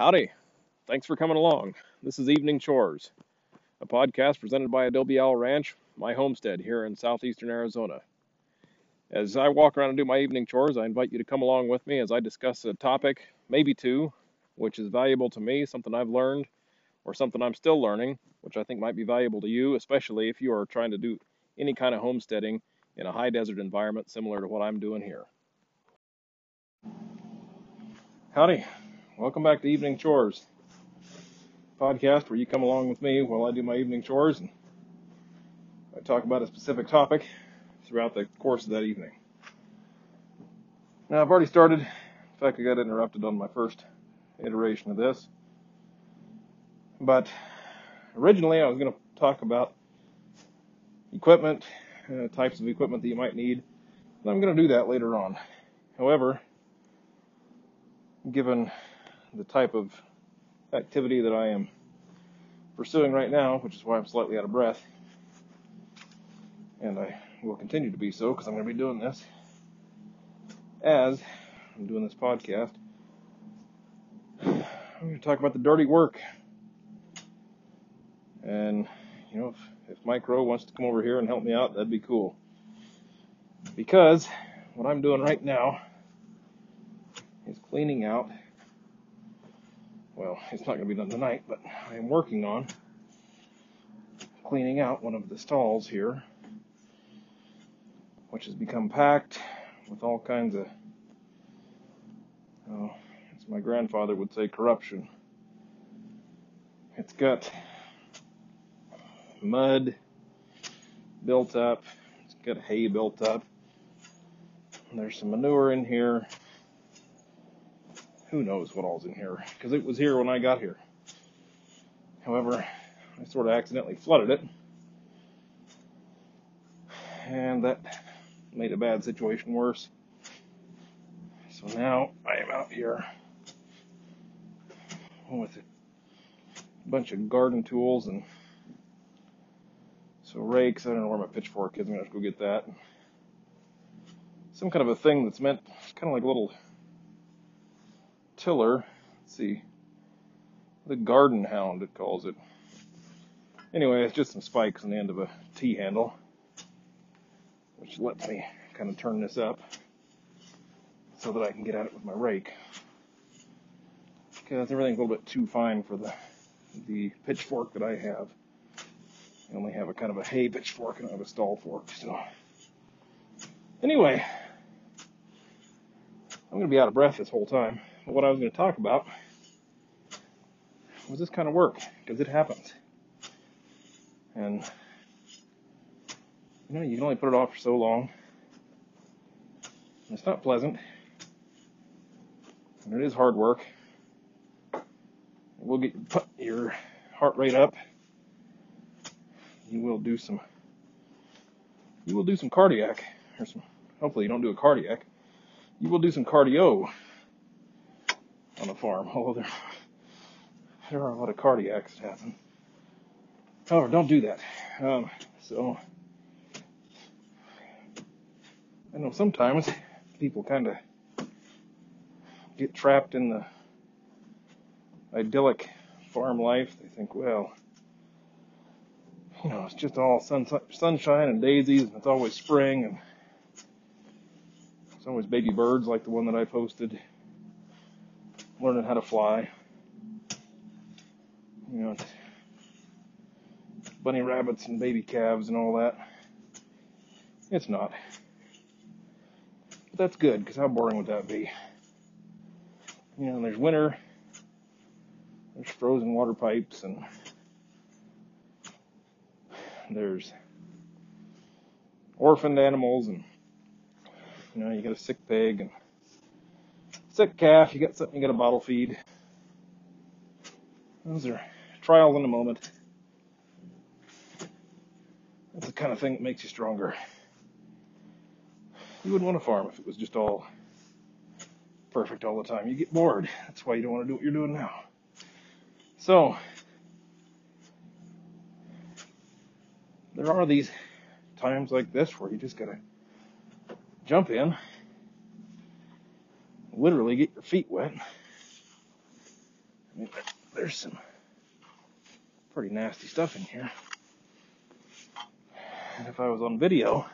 Howdy. Thanks for coming along. This is Evening Chores, a podcast presented by Adobe Owl Ranch, my homestead here in southeastern Arizona. As I walk around and do my evening chores, I invite you to come along with me as I discuss a topic, maybe two, which is valuable to me, something I've learned, or something I'm still learning, which I think might be valuable to you, especially if you are trying to do any kind of homesteading in a high desert environment similar to what I'm doing here. Howdy. Welcome back to Evening Chores, podcast where you come along with me while I do my evening chores and I talk about a specific topic throughout the course of that evening. Now, I've already started. In fact, I got interrupted on my first iteration of this. But originally, I was going to talk about equipment, types of equipment that you might need. And I'm going to do that later on. However, given the type of activity that I am pursuing right now, which is why I'm slightly out of breath, and I will continue to be so because I'm going to be doing this as I'm doing this podcast. I'm going to talk about the dirty work, and you know, if Mike Rowe wants to come over here and help me out, that'd be cool, because what I'm doing right now is cleaning out. Well, it's not going to be done tonight, but I am working on cleaning out one of the stalls here, which has become packed with all kinds of, as my grandfather would say, corruption. It's got mud built up, it's got hay built up, and there's some manure in here. Who knows what all's in here, because it was here when I got here. However, I sort of accidentally flooded it, and that made a bad situation worse. So now I am out here with a bunch of garden tools and so rakes. I don't know where my pitchfork is. I'm going to have to go get that. Some kind of a thing that's meant kind of like a little tiller. Let's see. The garden hound, it calls it. Anyway, it's just some spikes on the end of a T-handle, which lets me kind of turn this up so that I can get at it with my rake, because everything's a little bit too fine for the pitchfork that I have. I only have a kind of a hay pitchfork and I have a stall fork. So anyway, I'm going to be out of breath this whole time. But what I was going to talk about was this kind of work, because it happens. And, you know, you can only put it off for so long. And it's not pleasant. And it is hard work. It will get your heart rate up. You will do some cardiac, or some, hopefully you don't do a cardiac. You will do some cardio on a farm, although there are a lot of cardiacs that happen. However, don't do that. I know sometimes people kind of get trapped in the idyllic farm life. They think, well, you know, it's just all sunshine and daisies, and it's always spring, and it's always baby birds like the one that I posted, learning how to fly. You know, bunny rabbits and baby calves and all that. It's not. But that's good, because how boring would that be? You know, and there's winter, there's frozen water pipes, and there's orphaned animals, and, you know, you got a sick pig, and sick calf, you got something you got to bottle feed. Those are trials in the moment. That's the kind of thing that makes you stronger. You wouldn't want to farm if it was just all perfect all the time. You get bored. That's why you don't want to do what you're doing now. So, there are these times like this where you just gotta jump in, literally get your feet wet, There's some pretty nasty stuff in here. And if I was on video,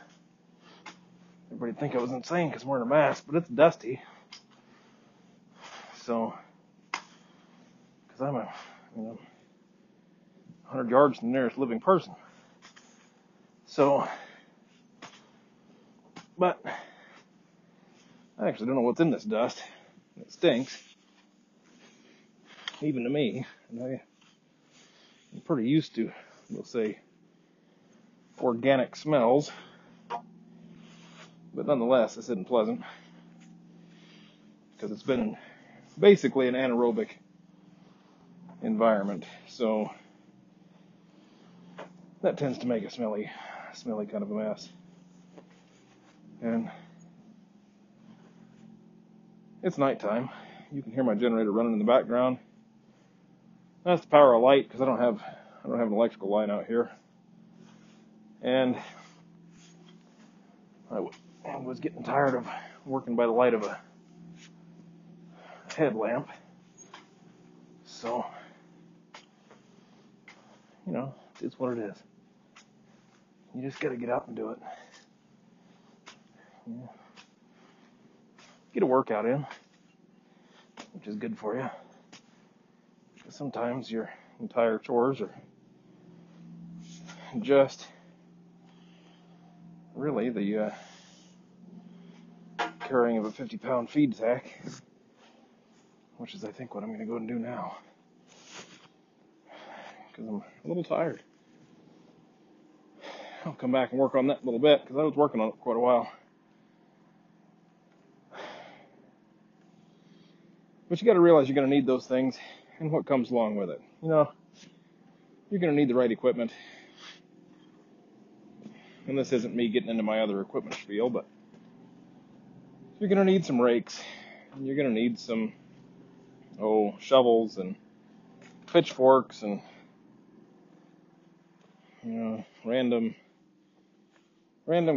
everybody'd think I was insane because I'm wearing a mask, but it's dusty. So, because I'm a, 100 yards from the nearest living person. So, but I actually don't know what's in this dust. It stinks, even to me. And I'm pretty used to, we'll say, organic smells. But nonetheless, this isn't pleasant because it's been basically an anaerobic environment. So that tends to make a smelly kind of a mess. And it's nighttime. You can hear my generator running in the background. That's the power of light because I don't have an electrical line out here. And I was getting tired of working by the light of a headlamp. So, it's what it is. You just gotta get out and do it. Yeah. Get a workout in, which is good for you. Because sometimes your entire chores are just really the carrying of a 50-pound feed sack, which is, I think, what I'm going to go and do now. Because I'm a little tired. I'll come back and work on that a little bit, because I was working on it for quite a while. But you got to realize you're going to need those things and what comes along with it. You're going to need the right equipment. And this isn't me getting into my other equipment spiel, but you're going to need some rakes. And you're going to need some, shovels and pitchforks and, random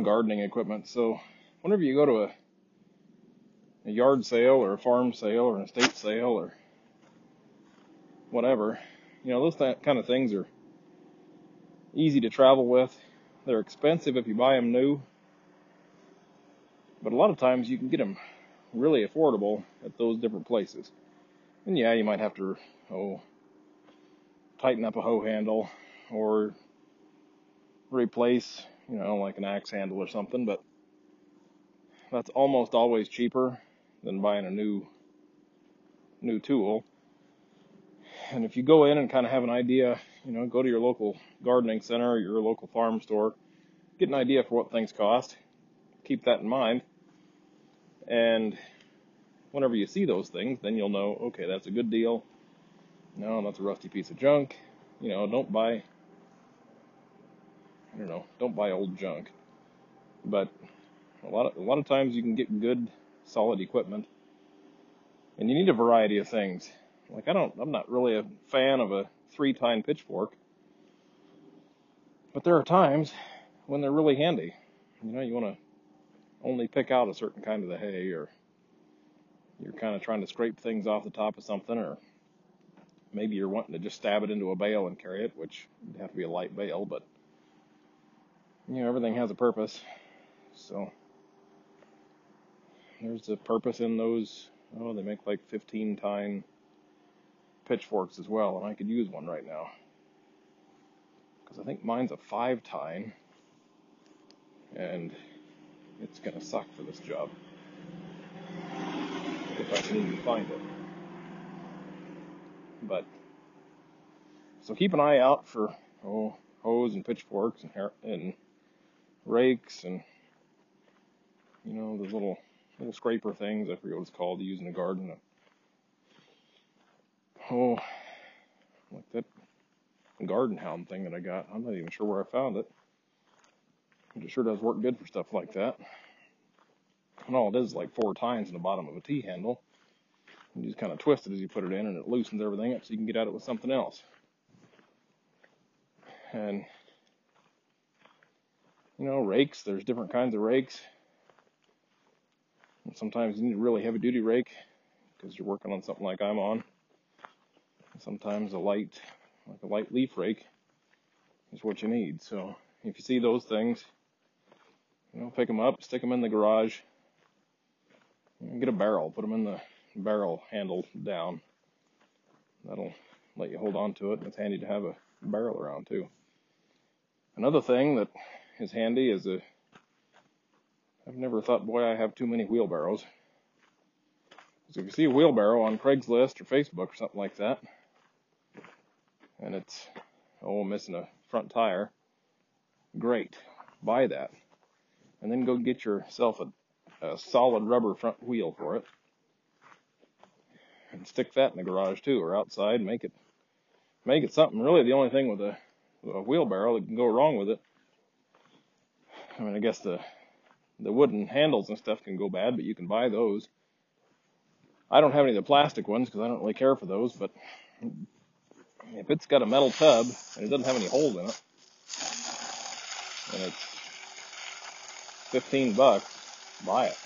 gardening equipment. So whenever you go to a yard sale or a farm sale or an estate sale or whatever, those kind of things are easy to travel with. They're expensive if you buy them new, but a lot of times you can get them really affordable at those different places. And yeah, you might have to tighten up a hoe handle or replace like an axe handle or something, but that's almost always cheaper than buying a new tool. And if you go in and kind of have an idea, go to your local gardening center or your local farm store, get an idea for what things cost, keep that in mind, and whenever you see those things, then you'll know, okay, that's a good deal. No, that's a rusty piece of junk. Don't buy old junk. But a lot of times you can get good, solid equipment, and you need a variety of things. Like I'm not really a fan of a 3-tine pitchfork, but there are times when they're really handy. You want to only pick out a certain kind of the hay, or you're kind of trying to scrape things off the top of something, or maybe you're wanting to just stab it into a bale and carry it, which would have to be a light bale, but everything has a purpose. So there's a purpose in those. They make like 15-tine pitchforks as well, and I could use one right now because I think mine's a 5-tine, and it's gonna suck for this job if I can even find it. But so keep an eye out for hoes and pitchforks and rakes and those little scraper things, I forget what it's called, you use in the garden. Like that garden hound thing that I got. I'm not even sure where I found it. It sure does work good for stuff like that. And all it is like 4 tines in the bottom of a T-handle. You just kind of twist it as you put it in, and it loosens everything up so you can get at it with something else. And, rakes, there's different kinds of rakes. And sometimes you need a really heavy-duty rake because you're working on something like I'm on. sometimes a light leaf rake is what you need. So if you see those things, you know, pick them up, stick them in the garage, and get a barrel, put them in the barrel handle down. That'll let you hold on to it. It's handy to have a barrel around too. Another thing that is handy is I've never thought, boy, I have too many wheelbarrows. So if you see a wheelbarrow on Craigslist or Facebook or something like that, and it's, oh, missing a front tire, great, buy that. And then go get yourself a solid rubber front wheel for it. And stick that in the garage too, or outside, make it something. Really, the only thing with a wheelbarrow that can go wrong with it, I mean, I guess the wooden handles and stuff can go bad, but you can buy those. I don't have any of the plastic ones because I don't really care for those, but if it's got a metal tub and it doesn't have any holes in it, and it's $15, buy it.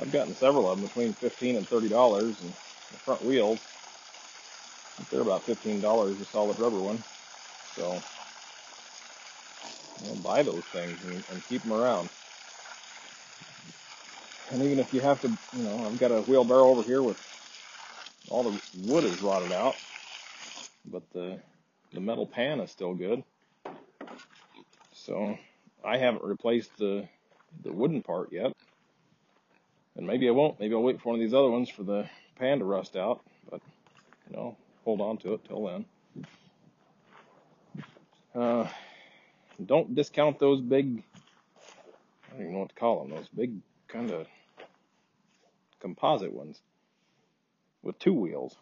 I've gotten several of them between $15 and $30, and the front wheels, they're about $15 a solid rubber one. So, you know, buy those things and keep them around. And even if you have to, you know, I've got a wheelbarrow over here with all the wood is rotted out, but the metal pan is still good. So I haven't replaced the wooden part yet. And maybe I won't. Maybe I'll wait for one of these other ones for the pan to rust out. But, you know, hold on to it till then. Don't discount those big, I don't even know what to call them, those big kind of composite ones with two wheels.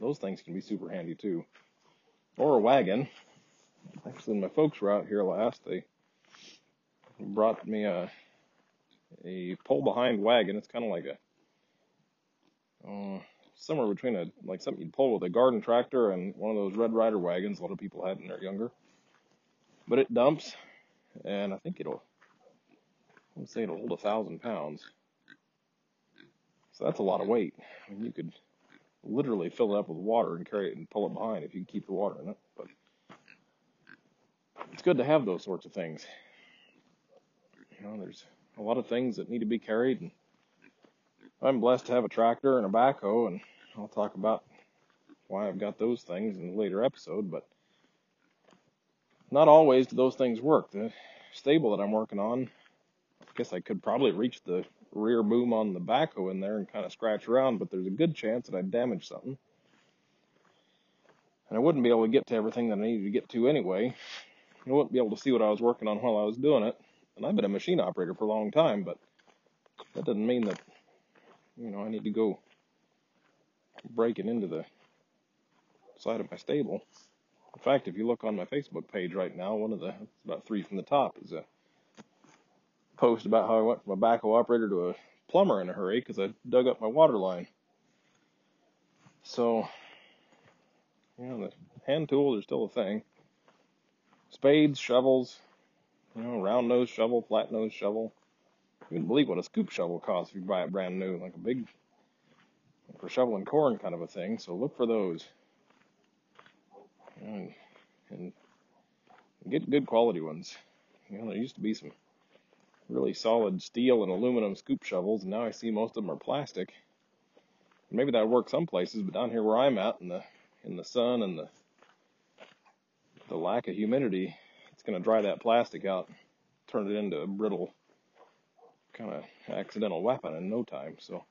Those things can be super handy too. Or a wagon. Actually, when my folks were out here last, they brought me a pull-behind wagon. It's kind of like somewhere between like something you'd pull with a garden tractor and one of those Red Rider wagons a lot of people had when they're younger. But it dumps, and I think it'll hold 1,000 pounds. So that's a lot of weight. I mean, you could literally fill it up with water and carry it and pull it behind if you can keep the water in it. But it's good to have those sorts of things. You know, there's a lot of things that need to be carried, and I'm blessed to have a tractor and a backhoe, and I'll talk about why I've got those things in a later episode, but not always do those things work. The stable that I'm working on, I guess I could probably reach the rear boom on the backhoe in there and kind of scratch around, but there's a good chance that I'd damage something, and I wouldn't be able to get to everything that I needed to get to anyway. I wouldn't be able to see what I was working on while I was doing it. And I've been a machine operator for a long time, but that doesn't mean that, you know, I need to go breaking into the side of my stable. In fact, if you look on my Facebook page right now, it's about 3 from the top, is a post about how I went from a backhoe operator to a plumber in a hurry because I dug up my water line. So, you know, the hand tools are still a thing. Spades, shovels, you know, round nose shovel, flat nose shovel. You wouldn't believe what a scoop shovel costs if you buy it brand new, like a big, for shoveling corn kind of a thing. So look for those. And get good quality ones. You know, there used to be some really solid steel and aluminum scoop shovels, and now I see most of them are plastic. Maybe that would work some places, but down here where I'm at, in the sun and the lack of humidity, it's going to dry that plastic out, turn it into a brittle kind of accidental weapon in no time. So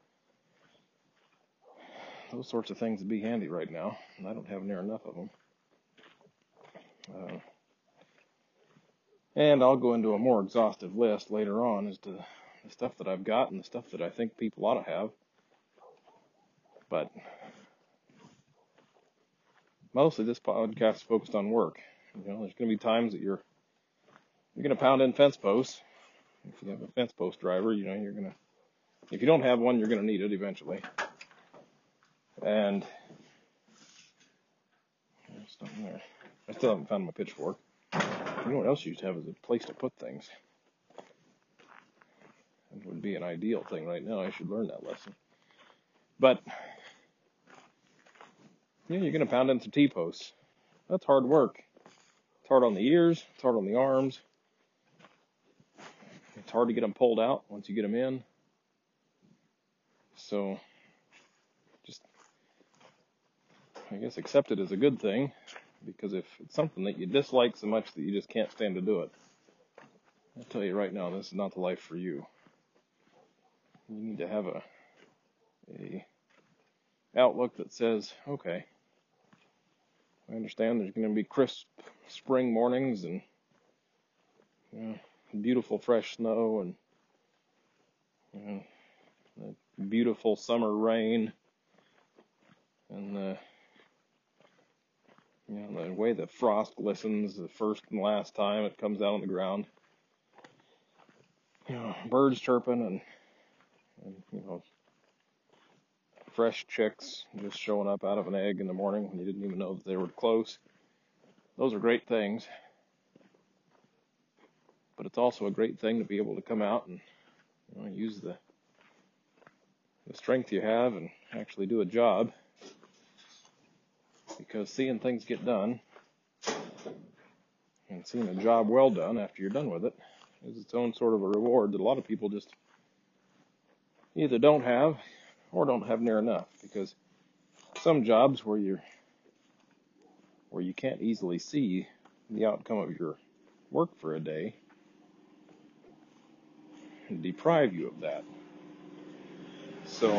those sorts of things would be handy right now, and I don't have near enough of them. And I'll go into a more exhaustive list later on as to the stuff that I've got and the stuff that I think people ought to have. But mostly this podcast is focused on work. You know, there's going to be times that you're going to pound in fence posts. If you have a fence post driver, you know, if you don't have one, you're going to need it eventually. And there's something there. I still haven't found my pitchfork. You know what else you used to have is a place to put things. That would be an ideal thing right now. I should learn that lesson. But Yeah, you're going to pound into T-posts. That's hard work. It's hard on the ears. It's hard on the arms. It's hard to get them pulled out once you get them in. So, just, I guess, accept it as a good thing, because if it's something that you dislike so much that you just can't stand to do it, I'll tell you right now, this is not the life for you. You need to have a outlook that says, okay, I understand there's going to be crisp spring mornings and, you know, beautiful fresh snow and, you know, that beautiful summer rain and the, you know, the way the frost glistens the first and last time it comes out on the ground. You know, birds chirping and you know, fresh chicks just showing up out of an egg in the morning when you didn't even know that they were close. Those are great things. But it's also a great thing to be able to come out and, you know, use the strength you have and actually do a job, because seeing things get done and seeing a job well done after you're done with it is its own sort of a reward that a lot of people just either don't have or don't have near enough, because some jobs where you can't easily see the outcome of your work for a day and deprive you of that. So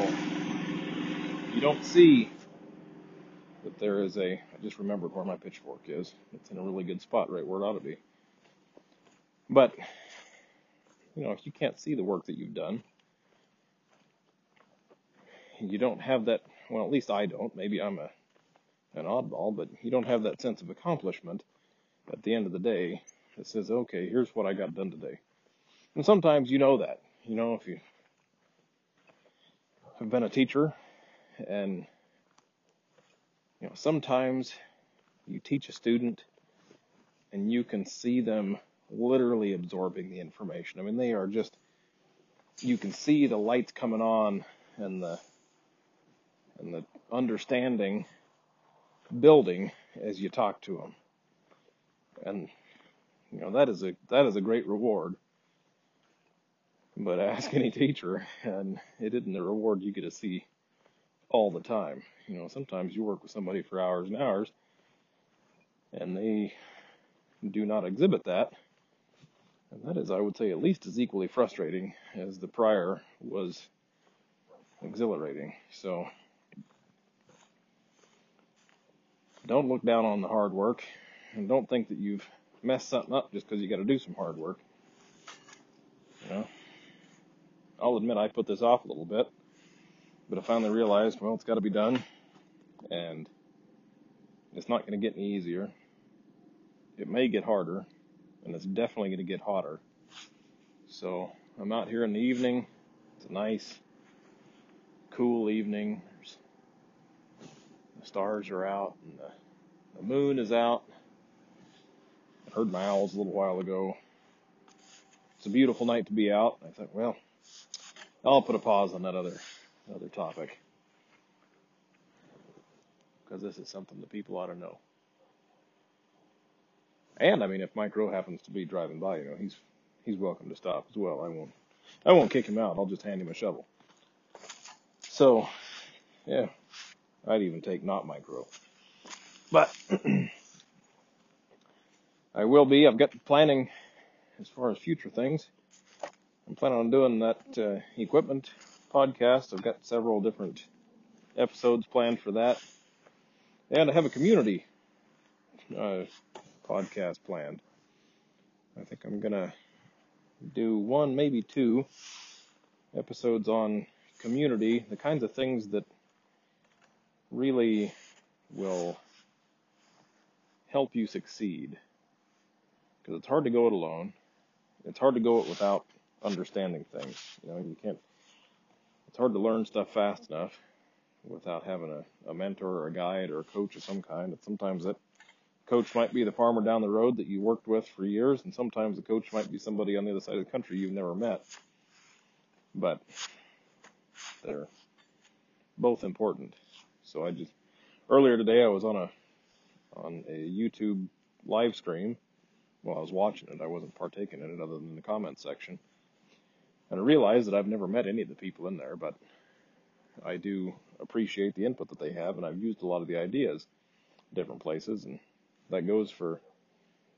you don't see that there is a, I just remembered where my pitchfork is. It's in a really good spot right where it ought to be. But, you know, if you can't see the work that you've done, you don't have that, well, at least I don't, maybe I'm an oddball, but you don't have that sense of accomplishment at the end of the day that says, okay, here's what I got done today. And sometimes you know that. You know, if you have been a teacher and, you know, sometimes you teach a student and you can see them literally absorbing the information. I mean, they are just, you can see the lights coming on and the understanding building as you talk to them. And, you know, that is a great reward. But ask any teacher, and it isn't a reward you get to see all the time. You know, sometimes you work with somebody for hours and hours, and they do not exhibit that. And that is, I would say, at least as equally frustrating as the prior was exhilarating. So, don't look down on the hard work, and don't think that you've messed something up just because you got to do some hard work. You know, I'll admit I put this off a little bit, but I finally realized, well, it's got to be done, and it's not going to get any easier. It may get harder, and it's definitely going to get hotter. So I'm out here in the evening. It's a nice, cool evening. The stars are out, and the moon is out. I heard my owls a little while ago. It's a beautiful night to be out. I thought, well, I'll put a pause on that other topic, because this is something that people ought to know. And I mean, if Mike Rowe happens to be driving by, you know, he's welcome to stop as well. I won't kick him out. I'll just hand him a shovel. So, yeah, I'd even take not Mike Rowe, but I will be. I've got planning as far as future things. I'm planning on doing that equipment podcast. I've got several different episodes planned for that. And I have a community podcast planned. I think I'm going to do one, maybe two episodes on community, the kinds of things that really will help you succeed. Because it's hard to go it alone. It's hard to go it without understanding things. You know, you can't, it's hard to learn stuff fast enough without having a mentor or a guide or a coach of some kind. And sometimes that coach might be the farmer down the road that you worked with for years, and sometimes the coach might be somebody on the other side of the country you've never met. But they're both important. So I just earlier today I was on a YouTube live stream. While I was watching it, I wasn't partaking in it other than the comments section. And I realized that I've never met any of the people in there, but I do appreciate the input that they have, and I've used a lot of the ideas in different places, and that goes for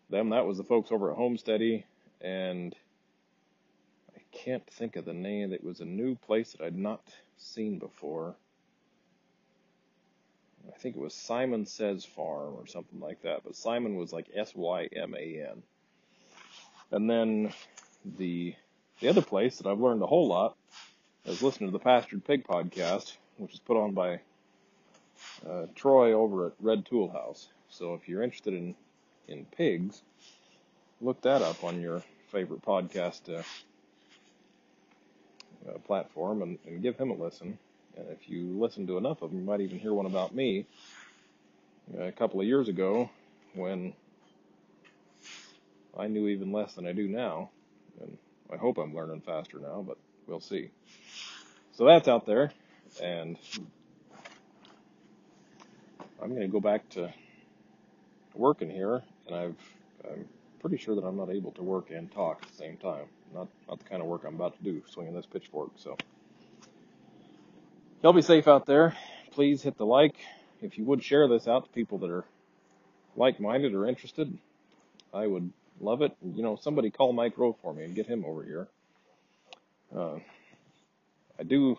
them. That was the folks over at Homesteady, and I can't think of the name. It was a new place that I'd not seen before. I think it was Simon Says Farm or something like that, but Simon was like S-Y-M-A-N. And then the other place that I've learned a whole lot is listening to the Pastured Pig podcast, which is put on by Troy over at Red Toolhouse. So if you're interested in pigs, look that up on your favorite podcast platform and give him a listen. And if you listen to enough of them, you might even hear one about me a couple of years ago when I knew even less than I do now. And I hope I'm learning faster now, but we'll see. So that's out there. And I'm going to go back to working here. And I'm pretty sure that I'm not able to work and talk at the same time. Not the kind of work I'm about to do, swinging this pitchfork, so... Y'all be safe out there. Please hit the like. If you would share this out to people that are like-minded or interested, I would love it. You know, somebody call Mike Rowe for me and get him over here. I do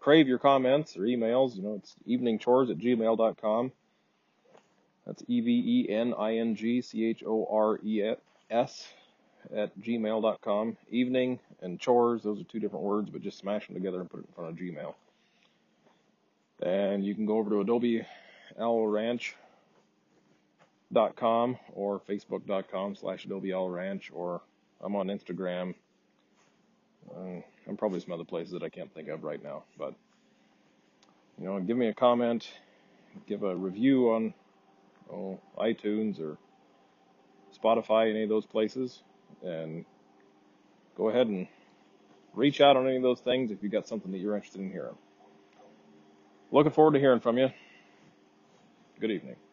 crave your comments or emails. You know, it's eveningchores@gmail.com. That's eveningchores@gmail.com. Evening and chores, those are two different words, but just smash them together and put it in front of Gmail. And you can go over to Adobe Owl Ranch.com or Facebook.com/Adobe Owl Ranch, or I'm on Instagram. I'm probably some other places that I can't think of right now, but you know, give me a comment, give a review on iTunes or Spotify, any of those places, and go ahead and reach out on any of those things if you got something that you're interested in hearing. Looking forward to hearing from you. Good evening.